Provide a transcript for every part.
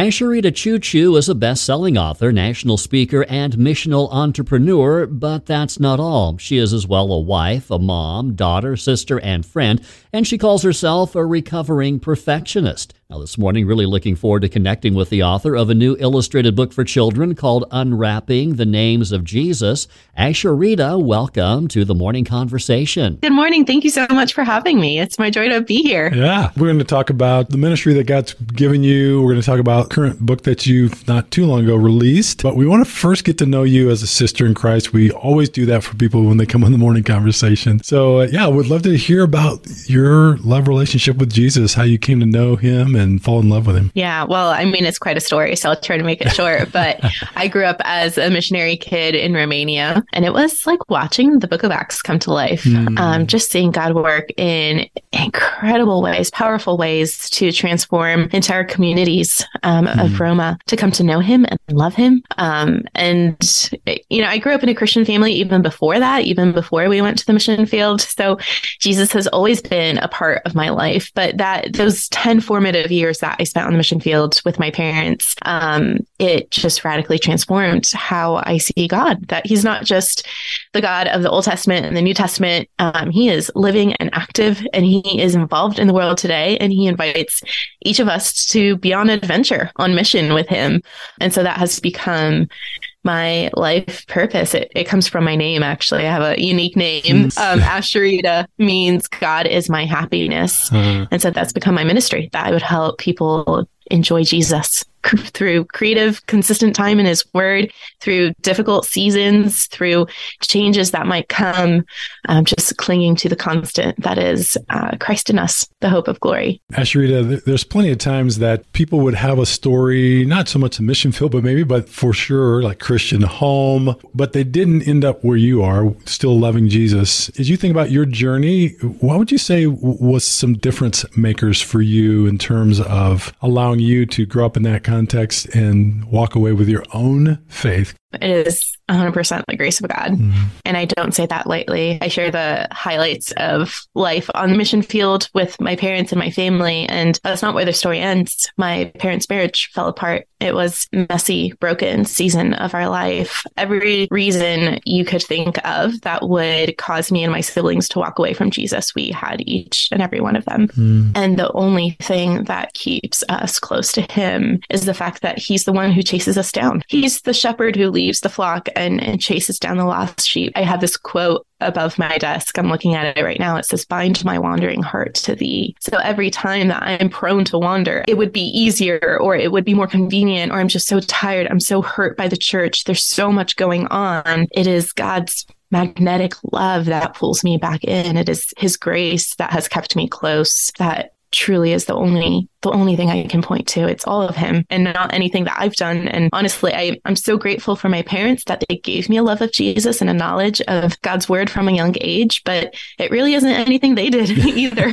Asheritah Ciuciu is a best-selling author, national speaker, and missional entrepreneur, but that's not all. She is as well a wife, a mom, daughter, sister, and friend, and she calls herself a recovering perfectionist. Now, this morning, really looking forward to connecting with the author of a new illustrated book for children called Unwrapping the Names of Jesus. Asheritah, welcome to the Morning Conversation. Good morning. Thank you so much for having me. It's my joy to be here. Yeah. We're going to talk about the ministry that God's given you. We're going to talk about current book that you've not too long ago released. But we want to first get to know you as a sister in Christ. We always do that for people when they come on the Morning Conversation. So, yeah, we'd love to hear about your love relationship with Jesus, how you came to know him and fall in love with him. Yeah, well, I mean, it's quite a story, so I'll try to make it short. But I grew up as a missionary kid in Romania, and it was like watching the Book of Acts come to life, just seeing God work in incredible ways, powerful ways to transform entire communities of Roma to come to know him and love him. And, you know, I grew up in a Christian family even before that, even before we went to the mission field. So Jesus has always been a part of my life. But that those 10 formative years that I spent on the mission field with my parents, it just radically transformed how I see God, that he's not just the God of the Old Testament and the New Testament. He is living and active, and he is involved in the world today, and he invites each of us to be on adventure, on mission with him. And so that has become my life purpose. It comes from my name, actually. I have a unique name. Asheritah means God is my happiness. And so that's become my ministry, that I would help people enjoy Jesus through creative, consistent time in his word, through difficult seasons, through changes that might come, just clinging to the constant that is Christ in us, the hope of glory. Asheritah, there's plenty of times that people would have a story, not so much the mission field, but for sure, like Christian home, but they didn't end up where you are, still loving Jesus. As you think about your journey, what would you say was some difference makers for you in terms of allowing you to grow up in that context and walk away with your own faith? It is 100% the grace of God. And I don't say that lightly. I share the highlights of life on the mission field with my parents and my family, and that's not where the story ends. My parents' marriage fell apart. It was a messy, broken season of our life. Every reason you could think of that would cause me and my siblings to walk away from Jesus, we had each and every one of them. And the only thing that keeps us close to him is the fact that he's the one who chases us down. He's the shepherd who leaves the flock and chases down the lost sheep. I have this quote above my desk. I'm looking at it right now. It says, "Bind my wandering heart to thee." So every time that I'm prone to wander, it would be easier, or it would be more convenient, or I'm just so tired. I'm so hurt by the church. There's so much going on. It is God's magnetic love that pulls me back in. It is his grace that has kept me close, that truly is the only thing I can point to. It's all of him and not anything that I've done. And honestly, I'm so grateful for my parents that they gave me a love of Jesus and a knowledge of God's word from a young age, but it really isn't anything they did either.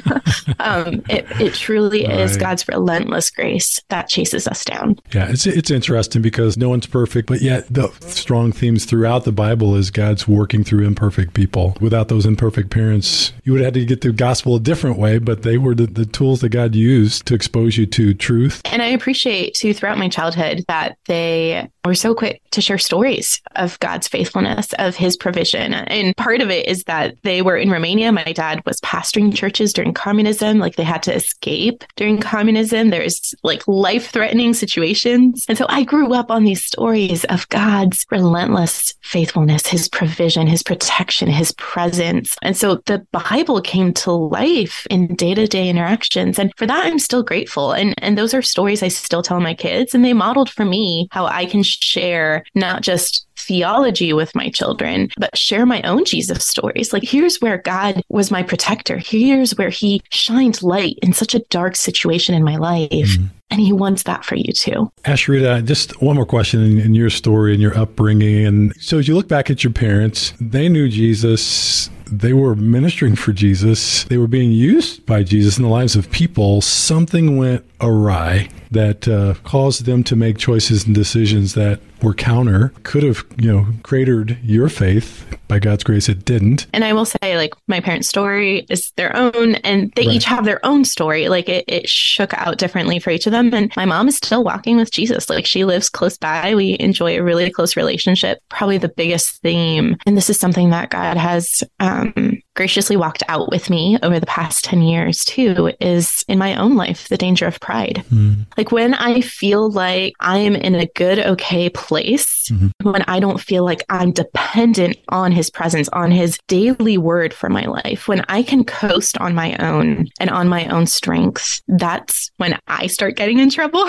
It truly is God's relentless grace that chases us down. Yeah, it's interesting because no one's perfect, but yet the strong themes throughout the Bible is God's working through imperfect people. Without those imperfect parents, you would have had to get the gospel a different way, but they were the tools that God used to expose you to truth. And I appreciate too throughout my childhood that they were so quick to share stories of God's faithfulness, of his provision. And part of it is that they were in Romania. My dad was pastoring churches during communism. Like, they had to escape during communism. There's like life-threatening situations. And so I grew up on these stories of God's relentless faithfulness, his provision, his protection, his presence. And so the Bible came to life in day-to-day interactions. And for that, I'm still grateful. And those are stories I still tell my kids, and they modeled for me how I can share not just theology with my children, but share my own Jesus stories. Like, here's where God was my protector. Here's where he shined light in such a dark situation in my life. And he wants that for you too. Asheritah, just one more question in your story and your upbringing. And so as you look back at your parents, they knew Jesus. They were ministering for Jesus. They were being used by Jesus in the lives of people. Something went awry that caused them to make choices and decisions that were counter, could have, cratered your faith. By God's grace, it didn't. And I will say, my parents' story is their own, and they each have their own story. It shook out differently for each of them. And my mom is still walking with Jesus. She lives close by. We enjoy a really close relationship. Probably the biggest theme, and this is something that God has graciously walked out with me over the past 10 years too, is in my own life, the danger of pride. Mm. When I feel like I'm in a good, okay place, mm-hmm. when I don't feel like I'm dependent on his presence, on his daily word for my life, when I can coast on my own and on my own strengths, that's when I start getting in trouble.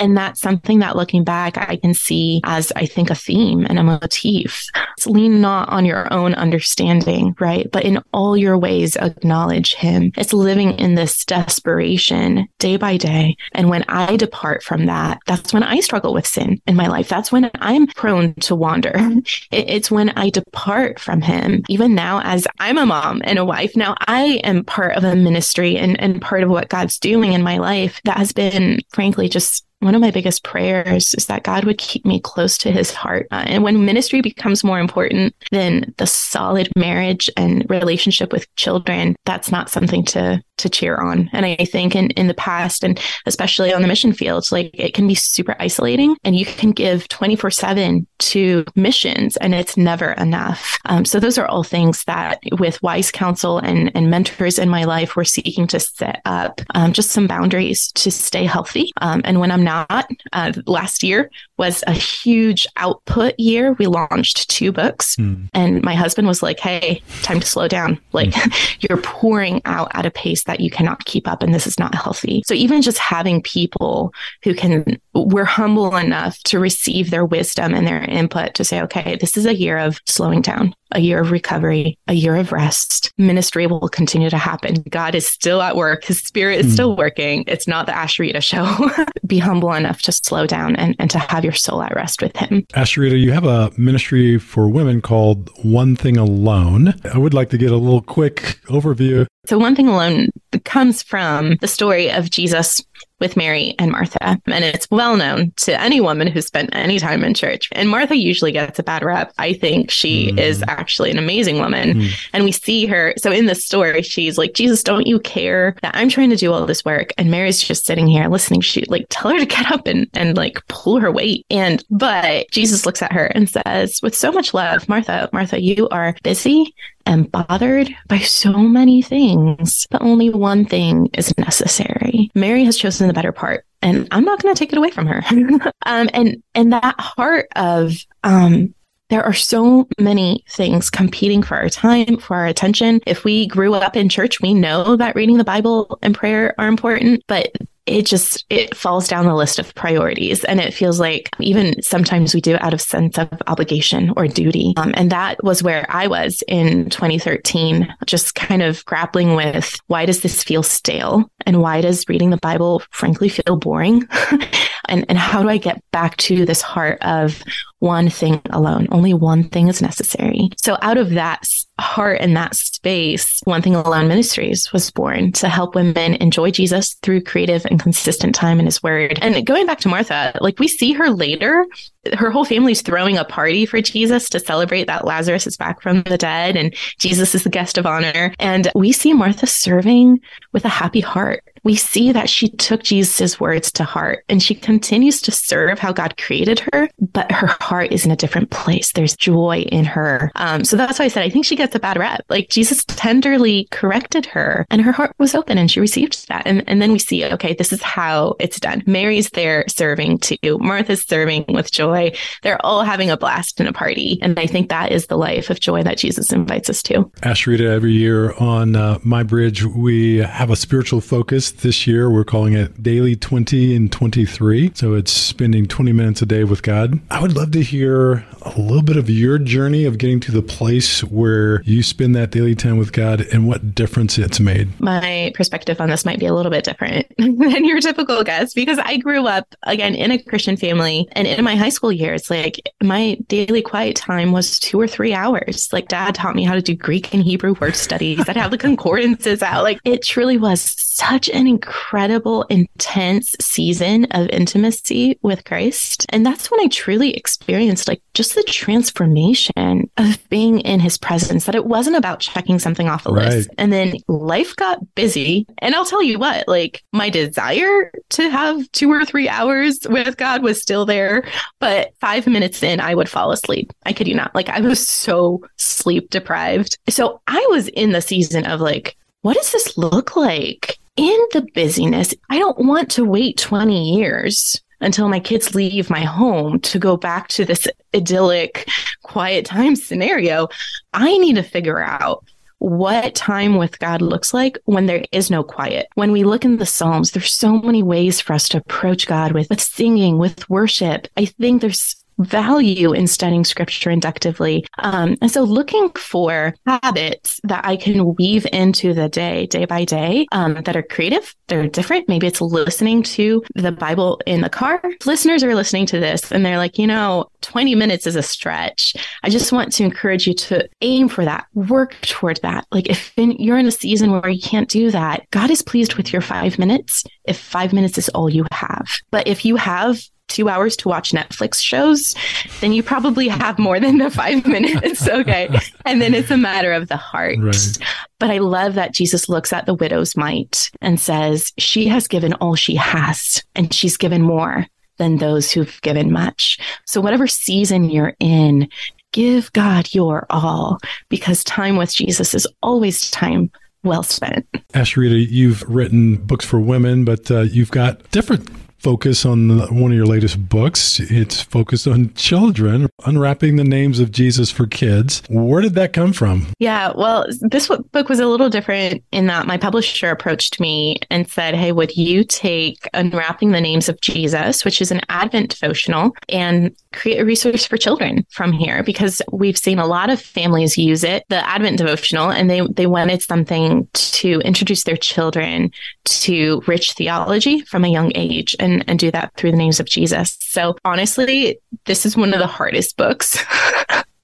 And that's something that, looking back, I can see as, I think, a theme and a motif. It's lean not on your own understanding, right? But in all your ways, acknowledge him. It's living in this desperation day by day. And when I depart from that, that's when I struggle with sin in my life. That's when I'm prone to wander. It's when I depart from him. Even now, as I'm a mom and a wife, now I am part of a ministry and part of what God's doing in my life. That has been, frankly, just one of my biggest prayers, is that God would keep me close to his heart. And when ministry becomes more important than the solid marriage and relationship with children, that's not something to cheer on. And I think in the past, and especially on the mission field, it can be super isolating, and you can give 24/7 to missions and it's never enough. So those are all things that, with wise counsel and mentors in my life, we're seeking to set up just some boundaries to stay healthy. And when I'm not, last year was a huge output year. We launched 2 books, and my husband was like, "Hey, time to slow down. You're pouring out at a pace that you cannot keep up, and this is not healthy." So even just having people who we're humble enough to receive their wisdom and their input to say, okay, this is a year of slowing down, a year of recovery, a year of rest. Ministry will continue to happen. God is still at work. His spirit is still working. It's not the Asheritah show. Be humble enough to slow down and to have your soul at rest with him. Asheritah, you have a ministry for women called One Thing Alone. I would like to get a little quick overview. So One Thing Alone comes from the story of Jesus with Mary and Martha. And it's well known to any woman who's spent any time in church. And Martha usually gets a bad rap. I think she is actually an amazing woman. And we see her. So in this story, she's like, "Jesus, don't you care that I'm trying to do all this work? And Mary's just sitting here listening." She tell her to get up and pull her weight. But Jesus looks at her and says, with so much love, Martha, you are busy and bothered by so many things, but only one thing is necessary. Mary has chosen the better part, and I'm not going to take it away from her." And that heart of, there are so many things competing for our time, for our attention. If we grew up in church, we know that reading the Bible and prayer are important, but it falls down the list of priorities. And it feels like even sometimes we do out of sense of obligation or duty. And that was where I was in 2013, just kind of grappling with, why does this feel stale? And why does reading the Bible, frankly, feel boring? And how do I get back to this heart of one thing alone? Only one thing is necessary. So out of that heart and that space, One Thing Alone Ministries was born to help women enjoy Jesus through creative and consistent time in his word. And going back to Martha, we see her later. Her whole family's throwing a party for Jesus to celebrate that Lazarus is back from the dead and Jesus is the guest of honor. And we see Martha serving with a happy heart. We see that she took Jesus' words to heart, and she continues to serve how God created her, but her heart is in a different place. There's joy in her. So that's why I said, I think she gets a bad rep. Jesus tenderly corrected her, and her heart was open, and she received that. And then we see, okay, this is how it's done. Mary's there serving too. Martha's serving with joy. They're all having a blast and a party. And I think that is the life of joy that Jesus invites us to. Asheritah, every year on MyBridge, we have a spiritual focus this year. We're calling it Daily 20 and 23. So it's spending 20 minutes a day with God. I would love to hear a little bit of your journey of getting to the place where you spend that daily time with God and what difference it's made. My perspective on this might be a little bit different than your typical guest, because I grew up, again, in a Christian family. And in my high school years, like my daily quiet time was 2 or 3 hours. Like Dad taught me how to do Greek and Hebrew word studies. I'd have the concordances out. Like it truly was such an incredible, intense season of intimacy with Christ. And that's when I truly experienced like just the transformation of being in his presence, that it wasn't about checking something off a list. And then life got busy. And I'll tell you what, like my desire to have 2 or 3 hours with God was still there. But 5 minutes in, I would fall asleep. I kid you not. Like I was so sleep deprived. So I was in the season of like, what does this look like? In the busyness, I don't want to wait 20 years until my kids leave my home to go back to this idyllic, quiet time scenario. I need to figure out what time with God looks like when there is no quiet. When we look in the Psalms, there's so many ways for us to approach God with singing, with worship. I think there's value in studying scripture inductively. And so looking for habits that I can weave into the day by day, that are creative, they're different. Maybe it's listening to the Bible in the car. Listeners are listening to this and they're like, 20 minutes is a stretch. I just want to encourage you to aim for that, work toward that. Like if you're in a season where you can't do that, God is pleased with your 5 minutes, if 5 minutes is all you have. But if you have 2 hours to watch Netflix shows, then you probably have more than the 5 minutes. Okay. And then it's a matter of the heart. Right. But I love that Jesus looks at the widow's mite and says, she has given all she has, and she's given more than those who've given much. So whatever season you're in, give God your all, because time with Jesus is always time well spent. Asheritah, you've written books for women, but you've got different focus on one of your latest books. It's focused on children, Unwrapping the Names of Jesus for Kids. Where did that come from? Yeah, well, this book was a little different in that my publisher approached me and said, hey, would you take Unwrapping the Names of Jesus, which is an Advent devotional, and create a resource for children from here? Because we've seen a lot of families use it, the Advent devotional, and they wanted something to introduce their children to rich theology from a young age, and do that through the names of Jesus. So honestly, this is one of the hardest books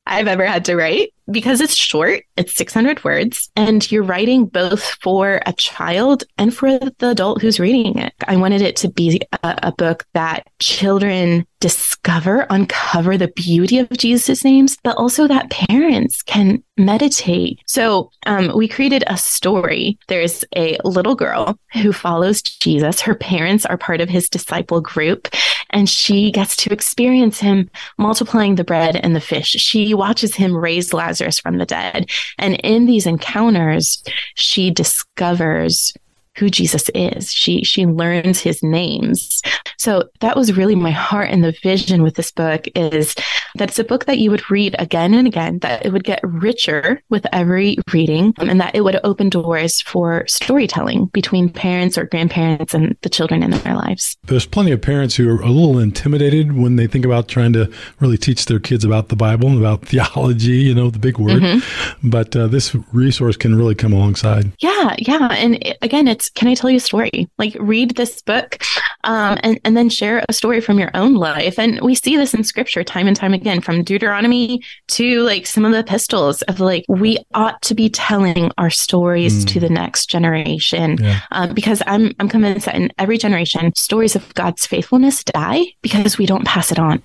I've ever had to write, because it's short, it's 600 words, and you're writing both for a child and for the adult who's reading it. I wanted it to be a book that children discover, uncover the beauty of Jesus' names, but also that parents can meditate. So we created a story. There's a little girl who follows Jesus. Her parents are part of his disciple group, and she gets to experience him multiplying the bread and the fish. She watches him raise Lazarus from the dead. And in these encounters, she discovers who Jesus is. She learns his names. So that was really my heart and the vision with this book, is that it's a book that you would read again and again, that it would get richer with every reading, and that it would open doors for storytelling between parents or grandparents and the children in their lives. There's plenty of parents who are a little intimidated when they think about trying to really teach their kids about the Bible and about theology, the big word. Mm-hmm. But this resource can really come alongside. Yeah. And again, it's, can I tell you a story? Like, read this book and then share a story from your own life. And we see this in scripture time and time again, from Deuteronomy to like some of the epistles of like, we ought to be telling our stories to the next generation. Yeah. Because I'm convinced that in every generation, stories of God's faithfulness die because we don't pass it on.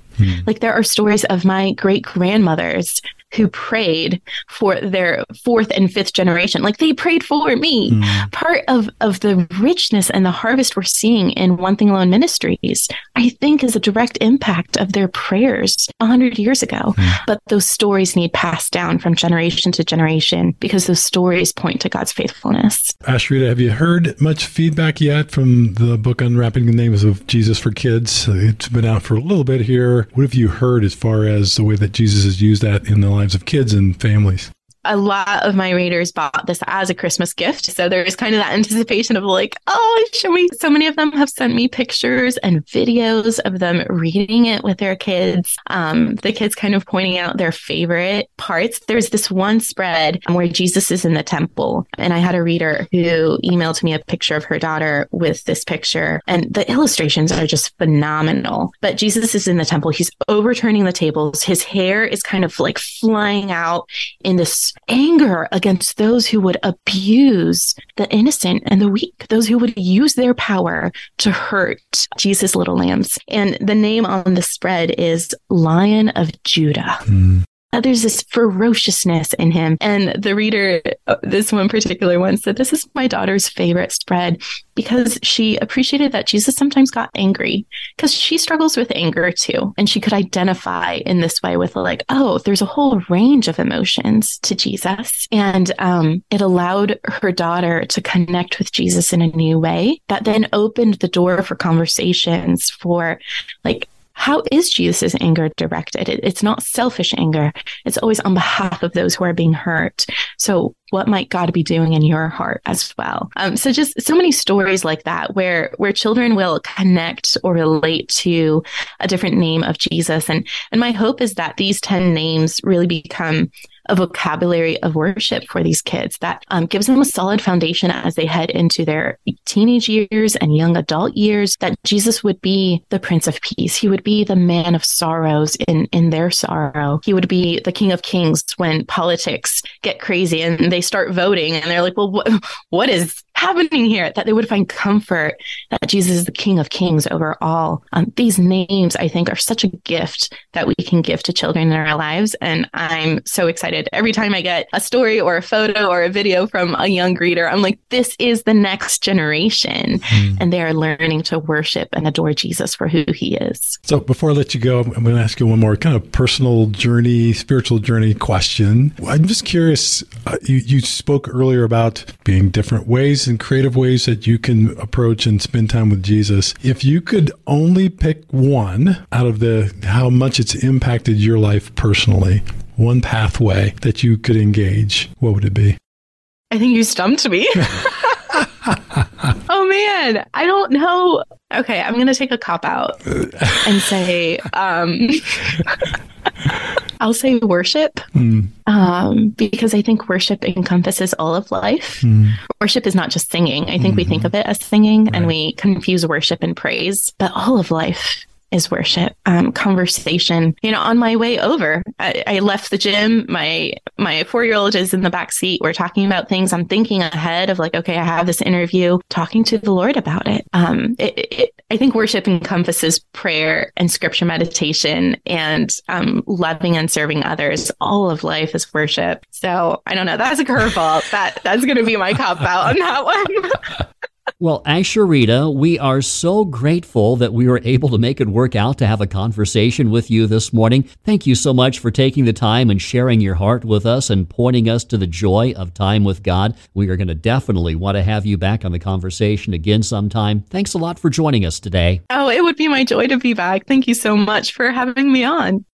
Like, there are stories of my great grandmothers who prayed for their 4th and 5th generation. Like, they prayed for me. Part of the richness and the harvest we're seeing in One Thing Alone Ministries, I think, is a direct impact of their prayers 100 years ago. But those stories need passed down from generation to generation, because those stories point to God's faithfulness. Asheritah, have you heard much feedback yet from the book Unwrapping the Names of Jesus for Kids? It's been out for a little bit here. What have you heard as far as the way that Jesus has used that in the lives of kids and families? a lot of my readers bought this as a Christmas gift. So there was kind of that anticipation of like, oh, should we? So many of them have sent me pictures and videos of them reading it with their kids. The kids kind of pointing out their favorite parts. There's this one spread where Jesus is in the temple. And I had a reader who emailed me a picture of her daughter with this picture. And the illustrations are just phenomenal. But Jesus is in the temple. He's overturning the tables. His hair is kind of like flying out in this anger against those who would abuse the innocent and the weak, those who would use their power to hurt Jesus' little lambs. And the name on the spread is Lion of Judah. Mm. There's this ferociousness in him. And the reader, this one particular one, said, this is my daughter's favorite spread because she appreciated that Jesus sometimes got angry because she struggles with anger too. And she could identify in this way with like, oh, there's a whole range of emotions to Jesus. And it allowed her daughter to connect with Jesus in a new way that then opened the door for conversations for like, how is Jesus' anger directed? It's not selfish anger. It's always on behalf of those who are being hurt. So what might God be doing in your heart as well? So just so many stories like that where children will connect or relate to a different name of Jesus. And my hope is that these 10 names really become a vocabulary of worship for these kids that gives them a solid foundation as they head into their teenage years and young adult years, that Jesus would be the Prince of Peace. He would be the man of sorrows in their sorrow. He would be the King of Kings when politics get crazy and they start voting and they're like, well, what is happening here? That they would find comfort that Jesus is the King of Kings over all. These names, I think, are such a gift that we can give to children in our lives. And I'm so excited. Every time I get a story or a photo or a video from a young reader, I'm like, this is the next generation. Mm. And they are learning to worship and adore Jesus for who he is. So before I let you go, I'm going to ask you one more kind of personal journey, spiritual journey question. I'm just curious, you spoke earlier about being different ways and creative ways that you can approach and spend time with Jesus. If you could only pick one out of the how much it's impacted your life personally, one pathway that you could engage, what would it be? I think you stumped me. Oh man, I don't know. Okay, I'm going to take a cop out and say, I'll say worship, because I think worship encompasses all of life. Mm. Worship is not just singing. I think we think of it as singing, right, and we confuse worship and praise, but all of life is worship. Conversation. You know, on my way over, I left the gym. My 4-year-old is in the back seat. We're talking about things. I'm thinking ahead of like, okay, I have this interview, talking to the Lord about it. I think worship encompasses prayer and scripture meditation and loving and serving others. All of life is worship. So I don't know. That's a curveball. That's going to be my cop out on that one. Well, Asheritah, we are so grateful that we were able to make it work out to have a conversation with you this morning. Thank you so much for taking the time and sharing your heart with us and pointing us to the joy of time with God. We are going to definitely want to have you back on the conversation again sometime. Thanks a lot for joining us today. Oh, it would be my joy to be back. Thank you so much for having me on.